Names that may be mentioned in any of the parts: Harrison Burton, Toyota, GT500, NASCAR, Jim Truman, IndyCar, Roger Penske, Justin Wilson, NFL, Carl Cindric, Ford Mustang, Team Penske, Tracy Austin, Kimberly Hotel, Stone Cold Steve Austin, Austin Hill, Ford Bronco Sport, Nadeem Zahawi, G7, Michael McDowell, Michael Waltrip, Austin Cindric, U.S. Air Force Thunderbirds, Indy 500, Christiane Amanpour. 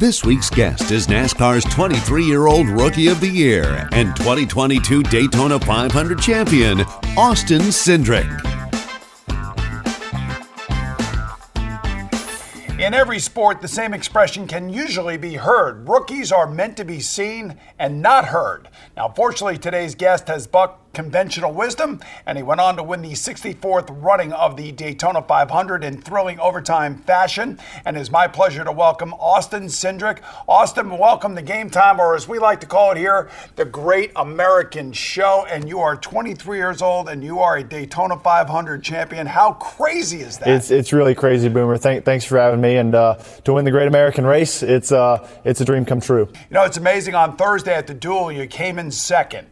This week's guest is NASCAR's 23-year-old Rookie of the Year and 2022 Daytona 500 champion, Austin Cindric. In every sport, the same expression can usually be heard. Rookies are meant to be seen and not heard. Now, fortunately, today's guest has bucked conventional wisdom, and he went on to win the 64th running of the Daytona 500 in thrilling overtime fashion. And it's my pleasure to welcome Austin Cindric. Austin, welcome to Game Time, or as we like to call it here, the Great American Show. And you are 23 years old, and you are a Daytona 500 champion. How crazy is that? It's really crazy, Boomer. Thanks for having me. And to win the Great American Race, it's a dream come true. You know, it's amazing. On Thursday at the duel, you came in second.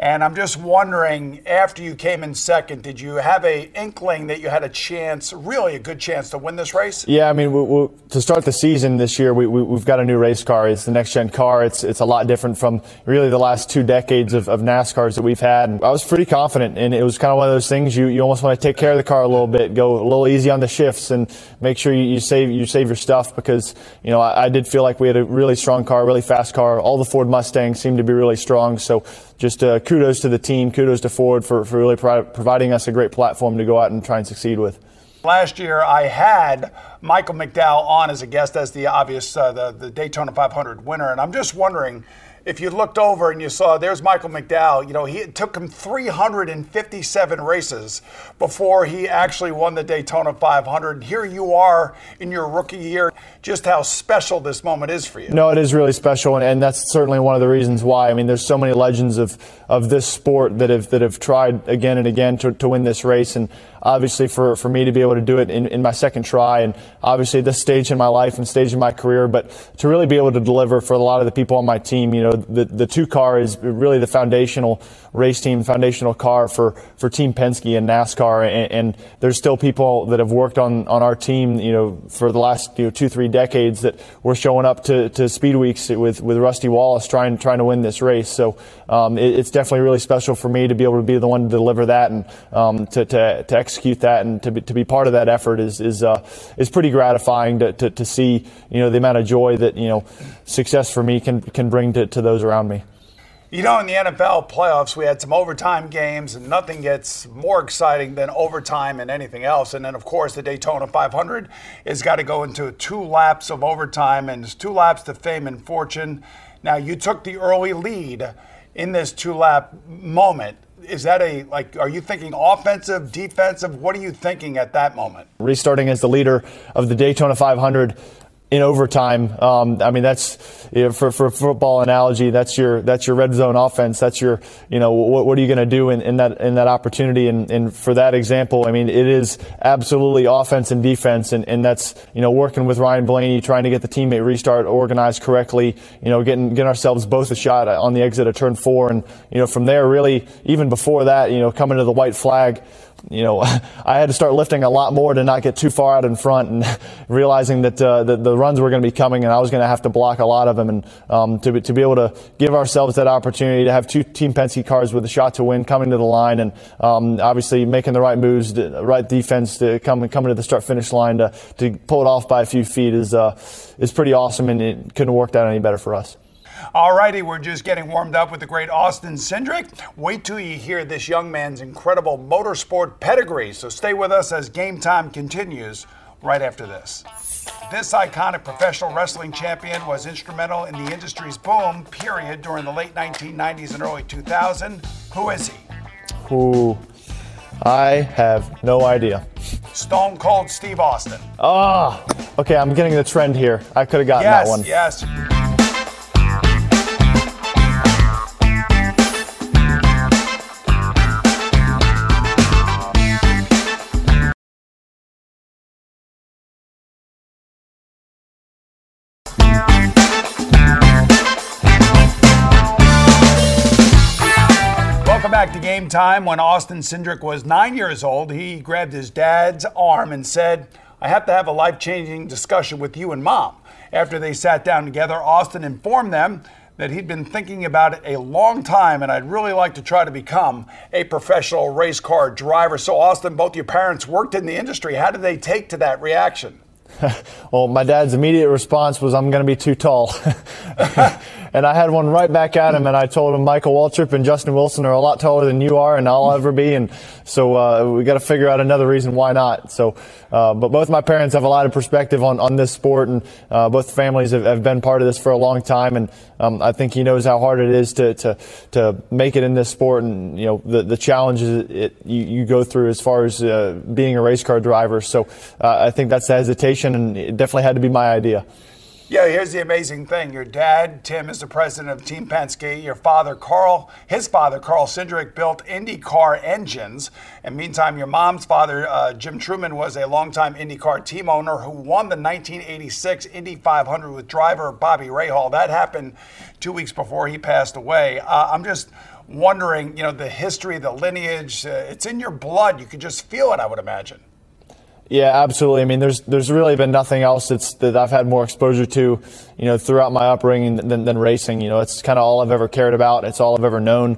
And I'm just wondering, after you came in second, did you have an inkling that you had a chance, really a good chance, to win this race? Yeah, I mean, to start the season this year, we've got a new race car. It's the next-gen car. It's a lot different from really the last two decades of NASCARs that we've had. And I was pretty confident, and it was kind of one of those things you almost want to take care of the car a little bit, go a little easy on the shifts, and make sure you save your stuff, because, you know, I did feel like we had a really strong car, really fast car. All the Ford Mustangs seemed to be really strong, so just kudos to the team, kudos to Ford for really providing us a great platform to go out and try and succeed with. Last year, I had Michael McDowell on as a guest, as the obvious the Daytona 500 winner, and I'm just wondering, if you looked over and you saw, there's Michael McDowell. You know, it took him 357 races before he actually won the Daytona 500. Here you are in your rookie year. Just how special this moment is for you. No, it is really special, and that's certainly one of the reasons why. I mean, there's so many legends of this sport that have tried again and again to win this race, and obviously for me to be able to do it in my second try, and obviously this stage in my life and stage in my career, but to really be able to deliver for a lot of the people on my team. You know, the two car is really the foundational race team, foundational car for Team Penske and NASCAR. And there's still people that have worked on our team, you know, for the last 2-3 decades that were showing up to Speed Weeks with Rusty Wallace trying to win this race. So it's definitely really special for me to be able to be the one to deliver that, and to execute that, and to be part of that effort is pretty gratifying to see, you know, the amount of joy that, you know, success for me can bring to those around me. You know, in the NFL playoffs, we had some overtime games, and nothing gets more exciting than overtime and anything else. And then, of course, the Daytona 500 has got to go into 2 laps of overtime, and it's 2 laps to fame and fortune. Now, you took the early lead in this 2-lap moment. Is that are you thinking offensive, defensive? What are you thinking at that moment? Restarting as the leader of the Daytona 500 in overtime, I mean, that's, you know, for a football analogy, that's your red zone offense. That's your, you know, what are you going to do in that opportunity? And for that example, I mean, it is absolutely offense and defense, and that's, you know, working with Ryan Blaney, trying to get the teammate restart organized correctly. You know, getting ourselves both a shot on the exit of turn 4, and, you know, from there, really, even before that, you know, coming to the white flag. You know, I had to start lifting a lot more to not get too far out in front, and realizing that the the runs were going to be coming, and I was going to have to block a lot of them. And to be able to give ourselves that opportunity to have two Team Penske cars with a shot to win coming to the line, and obviously making the right moves, the right defense to come to the start-finish line to pull it off by a few feet is pretty awesome, and it couldn't have worked out any better for us. Alrighty, we're just getting warmed up with the great Austin Cindric. Wait till you hear this young man's incredible motorsport pedigree. So stay with us as Game Time continues right after this. This iconic professional wrestling champion was instrumental in the industry's boom period during the late 1990s and early 2000s. Who is he? Who? I have no idea. Stone Cold Steve Austin. Ah, oh, okay, I'm getting the trend here. I could have gotten that one. Yes. Back to Game Time. When Austin Cindric was 9 years old, he grabbed his dad's arm and said, "I have to have a life-changing discussion with you and Mom." After they sat down together, Austin informed them that he'd been thinking about it a long time, and I'd really like to try to become a professional race car driver. So Austin, both your parents worked in the industry. How did they take to that reaction? Well, my dad's immediate response was, "I'm going to be too tall." And I had one right back at him, and I told him Michael Waltrip and Justin Wilson are a lot taller than you are and I'll ever be, and so we got to figure out another reason why not. So, but both my parents have a lot of perspective on this sport, and both families have been part of this for a long time, and I think he knows how hard it is to make it in this sport, and you know the challenges you go through as far as being a race car driver. So I think that's the hesitation. And it definitely had to be my idea. Yeah, here's the amazing thing. Your dad, Tim, is the president of Team Penske. Your father, Carl, his father, Carl Cindric, built IndyCar engines. And meantime, your mom's father, Jim Truman, was a longtime IndyCar team owner who won the 1986 Indy 500 with driver Bobby Rahal. That happened 2 weeks before he passed away. I'm just wondering, you know, the history, the lineage, it's in your blood. You could just feel it, I would imagine. Yeah, absolutely. I mean, there's really been nothing else that I've had more exposure to, you know, throughout my upbringing than racing. You know, it's kind of all I've ever cared about. It's all I've ever known.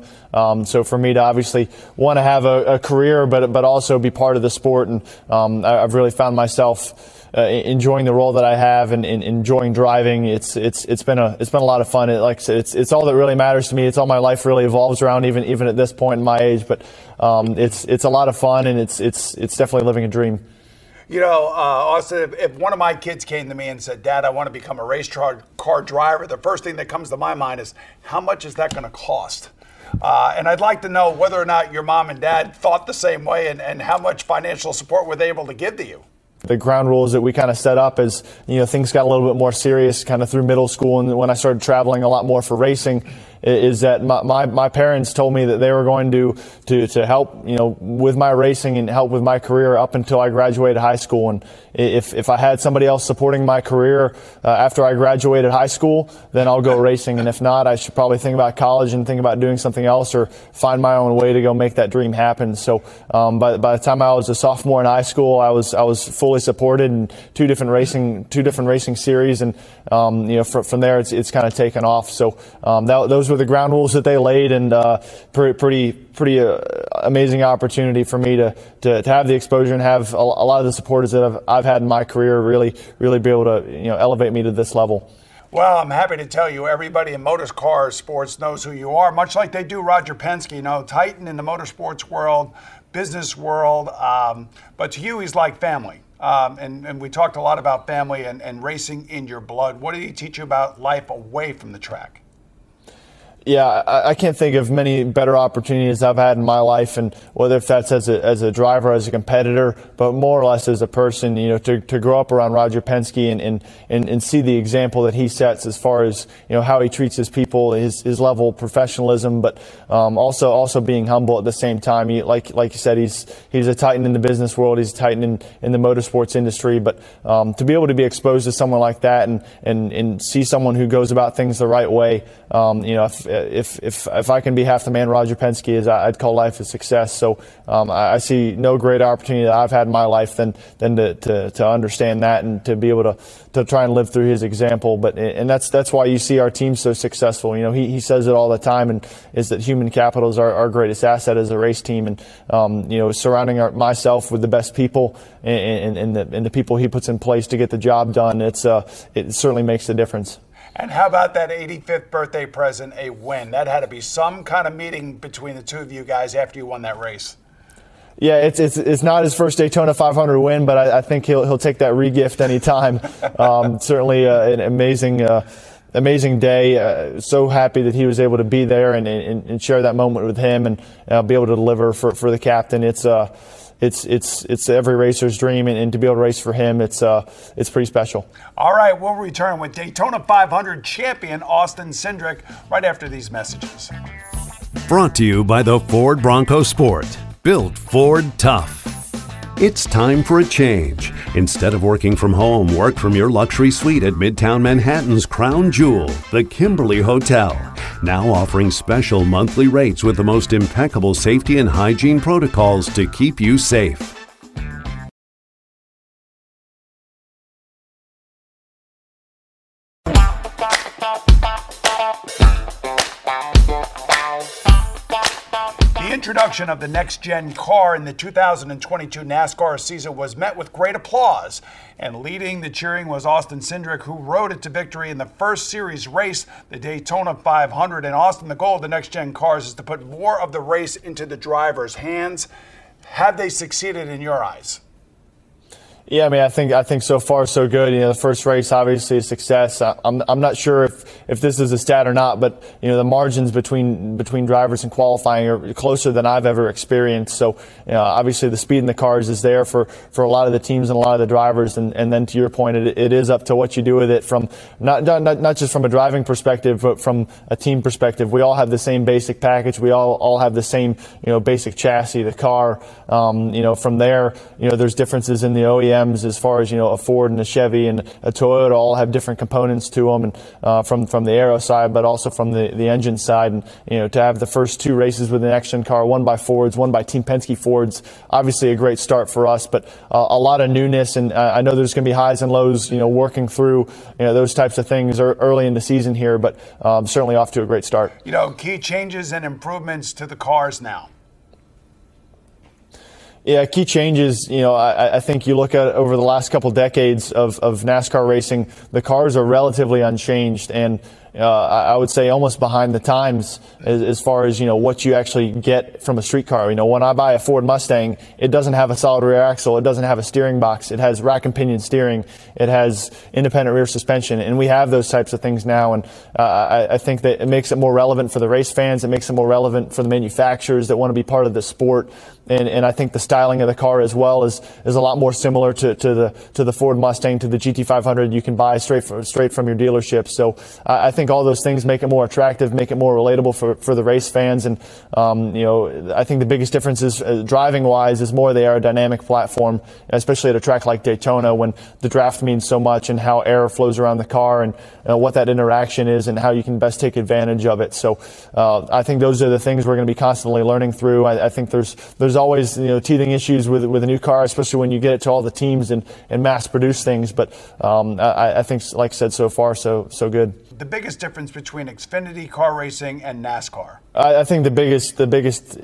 So for me to obviously want to have a career, but also be part of the sport, and I've really found myself enjoying the role that I have and enjoying driving. It's been a lot of fun. It's all that really matters to me. It's all my life really evolves around, even at this point in my age. But it's a lot of fun, and it's definitely living a dream. You know, Austin, if one of my kids came to me and said, "Dad, I want to become a race car driver," the first thing that comes to my mind is, how much is that going to cost? And I'd like to know whether or not your mom and dad thought the same way, and how much financial support were they able to give to you? The ground rules that we kind of set up is, you know, things got a little bit more serious kind of through middle school, and when I started traveling a lot more for racing, is that my parents told me that they were going to help, you know, with my racing and help with my career up until I graduated high school. And if I had somebody else supporting my career after I graduated high school, then I'll go racing. And if not, I should probably think about college and think about doing something else, or find my own way to go make that dream happen. So by the time I was a sophomore in high school, I was fully supported in two different racing series, and you know from there it's kind of taken off. So those were the ground rules that they laid, and pretty amazing opportunity for me to have the exposure and have a lot of the supporters that I've had in my career really be able to, you know, elevate me to this level. Well, I'm happy to tell you, everybody in motorcar sports knows who you are, much like they do Roger Penske, you know, Titan in the motorsports world, business world, but to you, he's like family. And we talked a lot about family and racing in your blood. What did he teach you about life away from the track? Yeah, I can't think of many better opportunities I've had in my life, and whether if that's as a driver, as a competitor, but more or less as a person, you know, to grow up around Roger Penske and see the example that he sets as far as, you know, how he treats his people, his level of professionalism, but also being humble at the same time. Like you said, he's a titan in the business world, he's a titan in the motorsports industry, but to be able to be exposed to someone like that and see someone who goes about things the right way, you know, if I can be half the man Roger Penske is, I'd call life a success. So I see no greater opportunity that I've had in my life than to understand that and to be able to try and live through his example. But and that's why you see our team so successful. You know, he says it all the time, and is that human capital is our greatest asset as a race team. And you know, surrounding myself with the best people and the people he puts in place to get the job done, it certainly makes a difference. And how about that 85th birthday present, a win? That had to be some kind of meeting between the two of you guys after you won that race. Yeah, it's not his first Daytona 500 win, but I think he'll take that regift anytime. Certainly an amazing day. So happy that he was able to be there and share that moment with him and be able to deliver for the captain. It's every racer's dream, and to be able to race for him, it's pretty special. All right, we'll return with Daytona 500 champion Austin Cindric right after these messages. Brought to you by the Ford Bronco Sport. Built Ford tough. It's time for a change. Instead of working from home, work from your luxury suite at Midtown Manhattan's crown jewel, the Kimberly Hotel. Now offering special monthly rates with the most impeccable safety and hygiene protocols to keep you safe. The introduction of the next-gen car in the 2022 NASCAR season was met with great applause, and leading the cheering was Austin Cindric, who rode it to victory in the first series race, the Daytona 500. And Austin, the goal of the next-gen cars is to put more of the race into the drivers' hands. Have they succeeded in your eyes? Yeah, I mean, I think so far so good. You know, the first race obviously a success. I'm not sure if this is a stat or not, but you know, the margins between drivers and qualifying are closer than I've ever experienced. So you know, obviously the speed in the cars is there for a lot of the teams and a lot of the drivers. And then to your point, it is up to what you do with it from not just from a driving perspective, but from a team perspective. We all have the same basic package. We all have the same, you know, basic chassis, the car. You know, from there, you know, there's differences in the OEM. As far as, you know, a Ford and a Chevy and a Toyota all have different components to them, and from the aero side, but also from the engine side. And you know, to have the first two races with an next-gen car, one by Fords, one by Team Penske Fords, obviously a great start for us, but a lot of newness. And I know there's going to be highs and lows, you know, working through, you know, those types of things early in the season here, but certainly off to a great start. You know, key changes and improvements to the cars now. Yeah, key changes, you know, I think you look at over the last couple decades of NASCAR racing, the cars are relatively unchanged, and I would say almost behind the times as far as, you know, what you actually get from a street car. You know, when I buy a Ford Mustang, it doesn't have a solid rear axle. It doesn't have a steering box. It has rack and pinion steering. It has independent rear suspension. And we have those types of things now. And I think that it makes it more relevant for the race fans. It makes it more relevant for the manufacturers that want to be part of the sport. And I think the styling of the car as well is a lot more similar to the Ford Mustang, to the GT500 you can buy straight from your dealership. So I think all those things make it more attractive, make it more relatable for the race fans. And you know, I think the biggest difference is driving wise is more the aerodynamic platform, especially at a track like Daytona when the draft means so much and how air flows around the car and what that interaction is and how you can best take advantage of it. So I think those are the things we're going to be constantly learning through. I think there's always, you know, teething issues with a new car, especially when you get it to all the teams and mass produce things. But I think, like I said, so far so good. The biggest difference between Xfinity car racing and NASCAR? I think the biggest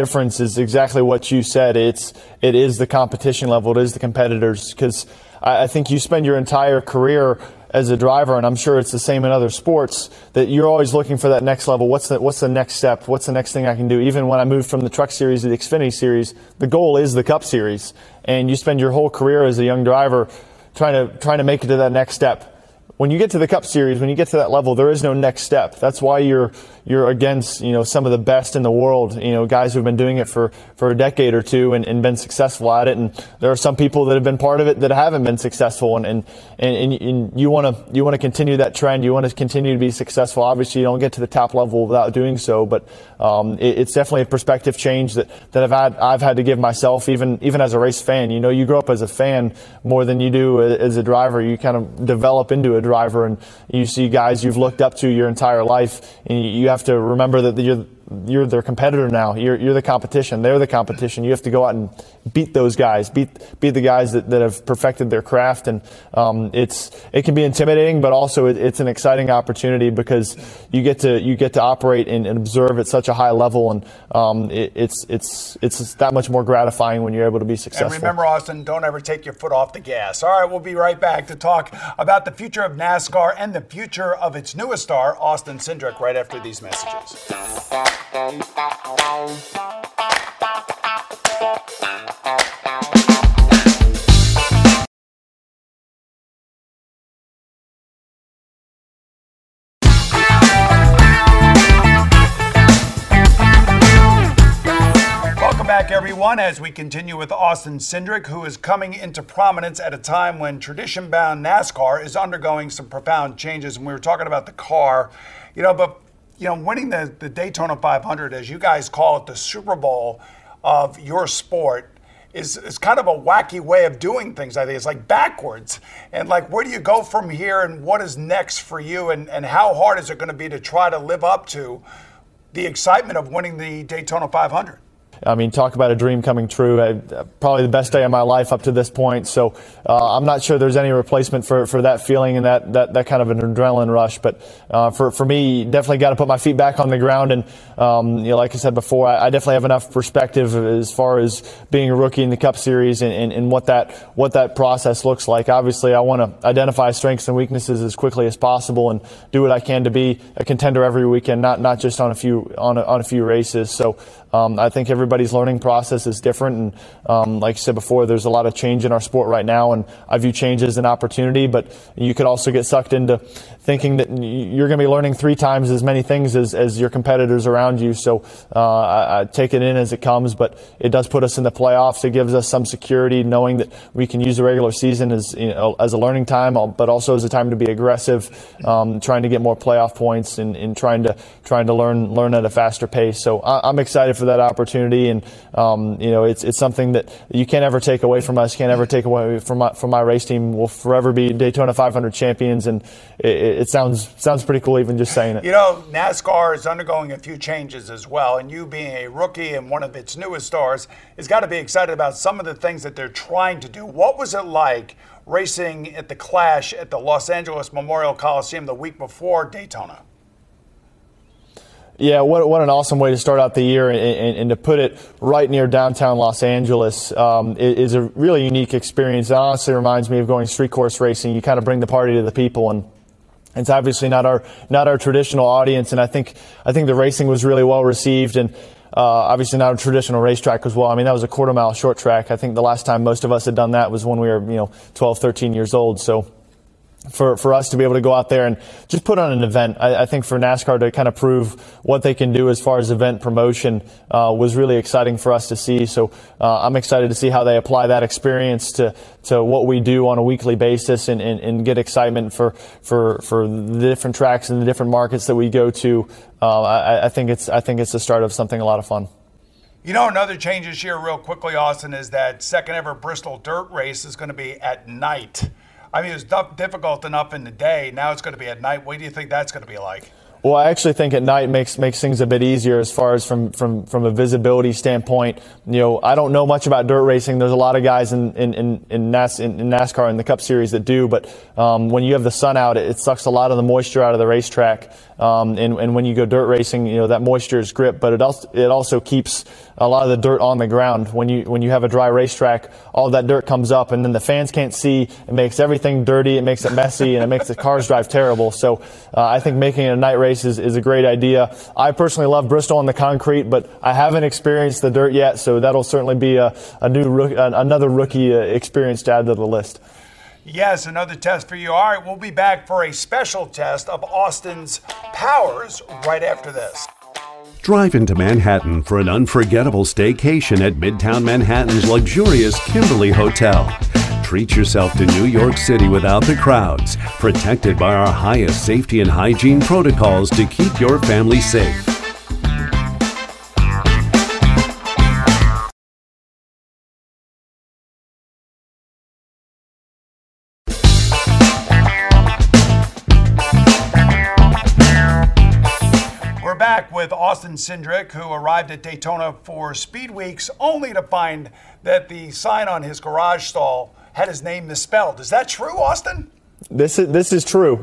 difference is exactly what you said. It is the competition level. It is the competitors, because I think you spend your entire career as a driver, and I'm sure it's the same in other sports, that you're always looking for that next level. What's the next step? What's the next thing I can do? Even when I moved from the Truck Series to the Xfinity Series, the goal is the Cup Series, and you spend your whole career as a young driver trying to make it to that next step. When you get to the Cup Series, when you get to that level, there is no next step. That's why you're against, you know, some of the best in the world, you know, guys who've been doing it for a decade or two and been successful at it. And there are some people that have been part of it that haven't been successful. And you want to continue that trend. You want to continue to be successful. Obviously, you don't get to the top level without doing so. But it's definitely a perspective change that I've had to give myself, even as a race fan. You know, you grow up as a fan more than you do as a driver. You kind of develop into a driver. driver, and you see guys you've looked up to your entire life, and you have to remember that you're their competitor now. You're the competition. They're the competition. You have to go out and beat those guys, beat the guys that have perfected their craft. And it can be intimidating, but also it's an exciting opportunity because you get to operate and observe at such a high level. And it's that much more gratifying when you're able to be successful. And remember, Austin, don't ever take your foot off the gas. All right, we'll be right back to talk about the future of NASCAR and the future of its newest star, Austin Cindric, right after these messages. Welcome back, everyone, as we continue with Austin Cindric, who is coming into prominence at a time when tradition-bound NASCAR is undergoing some profound changes. And we were talking about the car, but winning the Daytona 500, as you guys call it, the Super Bowl of your sport, is kind of a wacky way of doing things, I think. It's like backwards. And like, where do you go from here, and what is next for you, and how hard is it going to be to try to live up to the excitement of winning the Daytona 500? I mean, talk about a dream coming true. Probably the best day of my life up to this point. So I'm not sure there's any replacement for that feeling and that kind of an adrenaline rush. But for me, definitely got to put my feet back on the ground. And like I said before, I definitely have enough perspective as far as being a rookie in the Cup Series and what that process looks like. Obviously, I want to identify strengths and weaknesses as quickly as possible and do what I can to be a contender every weekend, not just on a few races. So I think everybody's learning process is different, and like I said before, there's a lot of change in our sport right now, and I view change as an opportunity, but you could also get sucked into thinking that you're going to be learning 3 times as many things as your competitors around you. So I take it in as it comes, but it does put us in the playoffs. It gives us some security knowing that we can use the regular season as a learning time, but also as a time to be aggressive, trying to get more playoff points and trying to learn at a faster pace. So I'm excited for that opportunity. And it's something that you can't ever take away from us. Can't ever take away from my race team. We'll forever be Daytona 500 champions, and it sounds pretty cool even just saying it. NASCAR is undergoing a few changes as well, and you being a rookie and one of its newest stars has got to be excited about some of the things that they're trying to do. What was it like racing at the Clash at the Los Angeles Memorial Coliseum the week before Daytona? Yeah, what an awesome way to start out the year, and to put it right near downtown Los Angeles is a really unique experience. It honestly reminds me of going street course racing. You kind of bring the party to the people, and it's obviously not our traditional audience. And I think the racing was really well received, and obviously not a traditional racetrack as well. I mean, that was a quarter-mile short track. I think the last time most of us had done that was when we were 12, 13 years old. So for us to be able to go out there and just put on an event, I think for NASCAR to kind of prove what they can do as far as event promotion was really exciting for us to see. So I'm excited to see how they apply that experience to what we do on a weekly basis and get excitement for the different tracks and the different markets that we go to. I think it's the start of something a lot of fun. Another change this year real quickly, Austin, is that second ever Bristol Dirt Race is going to be at night. I mean, it was difficult enough in the day. Now it's going to be at night. What do you think that's going to be like? Well, I actually think at night makes things a bit easier as far as from a visibility standpoint. I don't know much about dirt racing. There's a lot of guys in NASCAR in the Cup Series that do, but when you have the sun out, it sucks a lot of the moisture out of the racetrack. And when you go dirt racing, that moisture is grip, but it also keeps a lot of the dirt on the ground. When you have a dry racetrack, all that dirt comes up, and then the fans can't see. It makes everything dirty. It makes it messy, and it makes the cars drive terrible. So I think making it a night race is a great idea. I personally love Bristol on the concrete, but I haven't experienced the dirt yet, so that'll certainly be another rookie experience to add to the list. Yes, another test for you. All right, we'll be back for a special test of Austin's powers right after this. Drive into Manhattan for an unforgettable staycation at Midtown Manhattan's luxurious Kimberly Hotel. Treat yourself to New York City without the crowds, protected by our highest safety and hygiene protocols to keep your family safe. back with Austin Cindric, who arrived at Daytona for Speed Weeks only to find that the sign on his garage stall had his name misspelled. Is that true, Austin? This is true.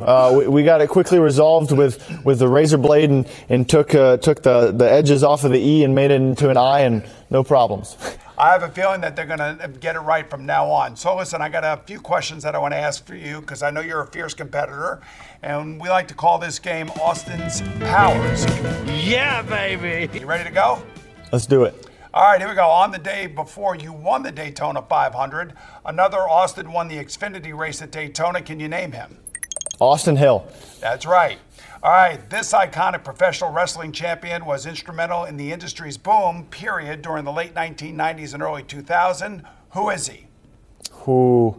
We got it quickly resolved with the razor blade and took the edges off of the E and made it into an I, and no problems. I have a feeling that they're going to get it right from now on. So listen, I got a few questions that I want to ask for you because I know you're a fierce competitor, and we like to call this game Austin's Powers. Yeah, baby. You ready to go? Let's do it. All right, here we go. On the day before you won the Daytona 500, another Austin won the Xfinity race at Daytona. Can you name him? Austin Hill. That's right. All right, this iconic professional wrestling champion was instrumental in the industry's boom period during the late 1990s and early 2000s. Who is he? Who?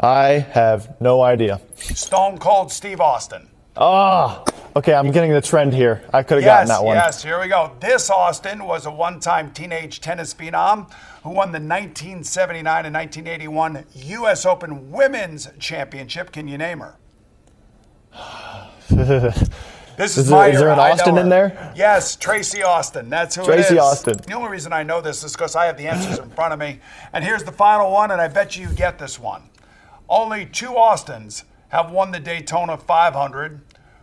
I have no idea. Stone Cold Steve Austin. Ah, okay, I'm getting the trend here. I could have gotten that one. Yes, here we go. This Austin was a one-time teenage tennis phenom who won the 1979 and 1981 U.S. Open Women's Championship. Can you name her? Is there an Austin in there? Yes, Tracy Austin. That's who it is. Tracy Austin. The only reason I know this is because I have the answers in front of me. And here's the final one, and I bet you get this one. Only two Austins have won the Daytona 500.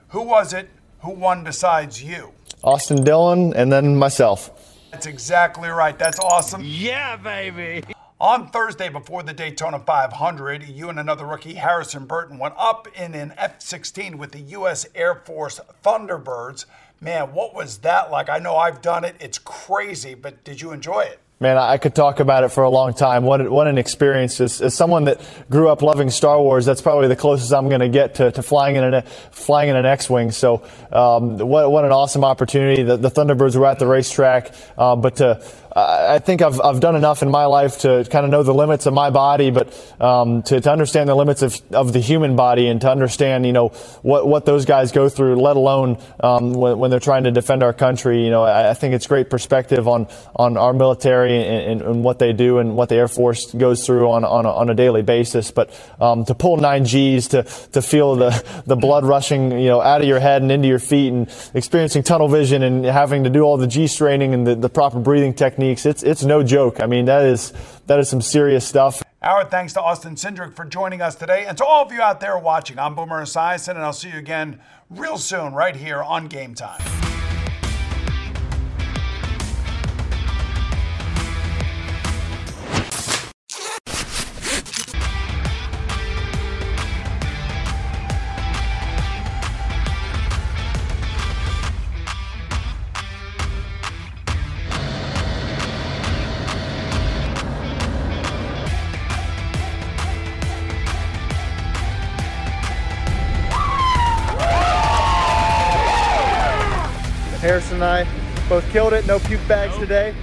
Who was it who won besides you? Austin Dillon and then myself. That's exactly right. That's awesome. Yeah, baby. On Thursday before the Daytona 500, you and another rookie, Harrison Burton, went up in an F-16 with the U.S. Air Force Thunderbirds. Man, what was that like? I know I've done it. It's crazy, but did you enjoy it? Man, I could talk about it for a long time. What an experience. As someone that grew up loving Star Wars, that's probably the closest I'm going to get to flying in an X-Wing. So what an awesome opportunity. The Thunderbirds were at the racetrack, I think I've done enough in my life to kind of know the limits of my body, but to understand the limits of the human body and to understand, what those guys go through, let alone when they're trying to defend our country. I think it's great perspective on our military and what they do and what the Air Force goes through on a daily basis. But to pull 9Gs, to feel the blood rushing, out of your head and into your feet, and experiencing tunnel vision and having to do all the G straining and the proper breathing technique. It's no joke. I mean, that is some serious stuff. Our thanks to Austin Cindric for joining us today. And to all of you out there watching, I'm Boomer Esiason, and I'll see you again real soon right here on Game Time. Harrison and I both killed it. No puke bags today.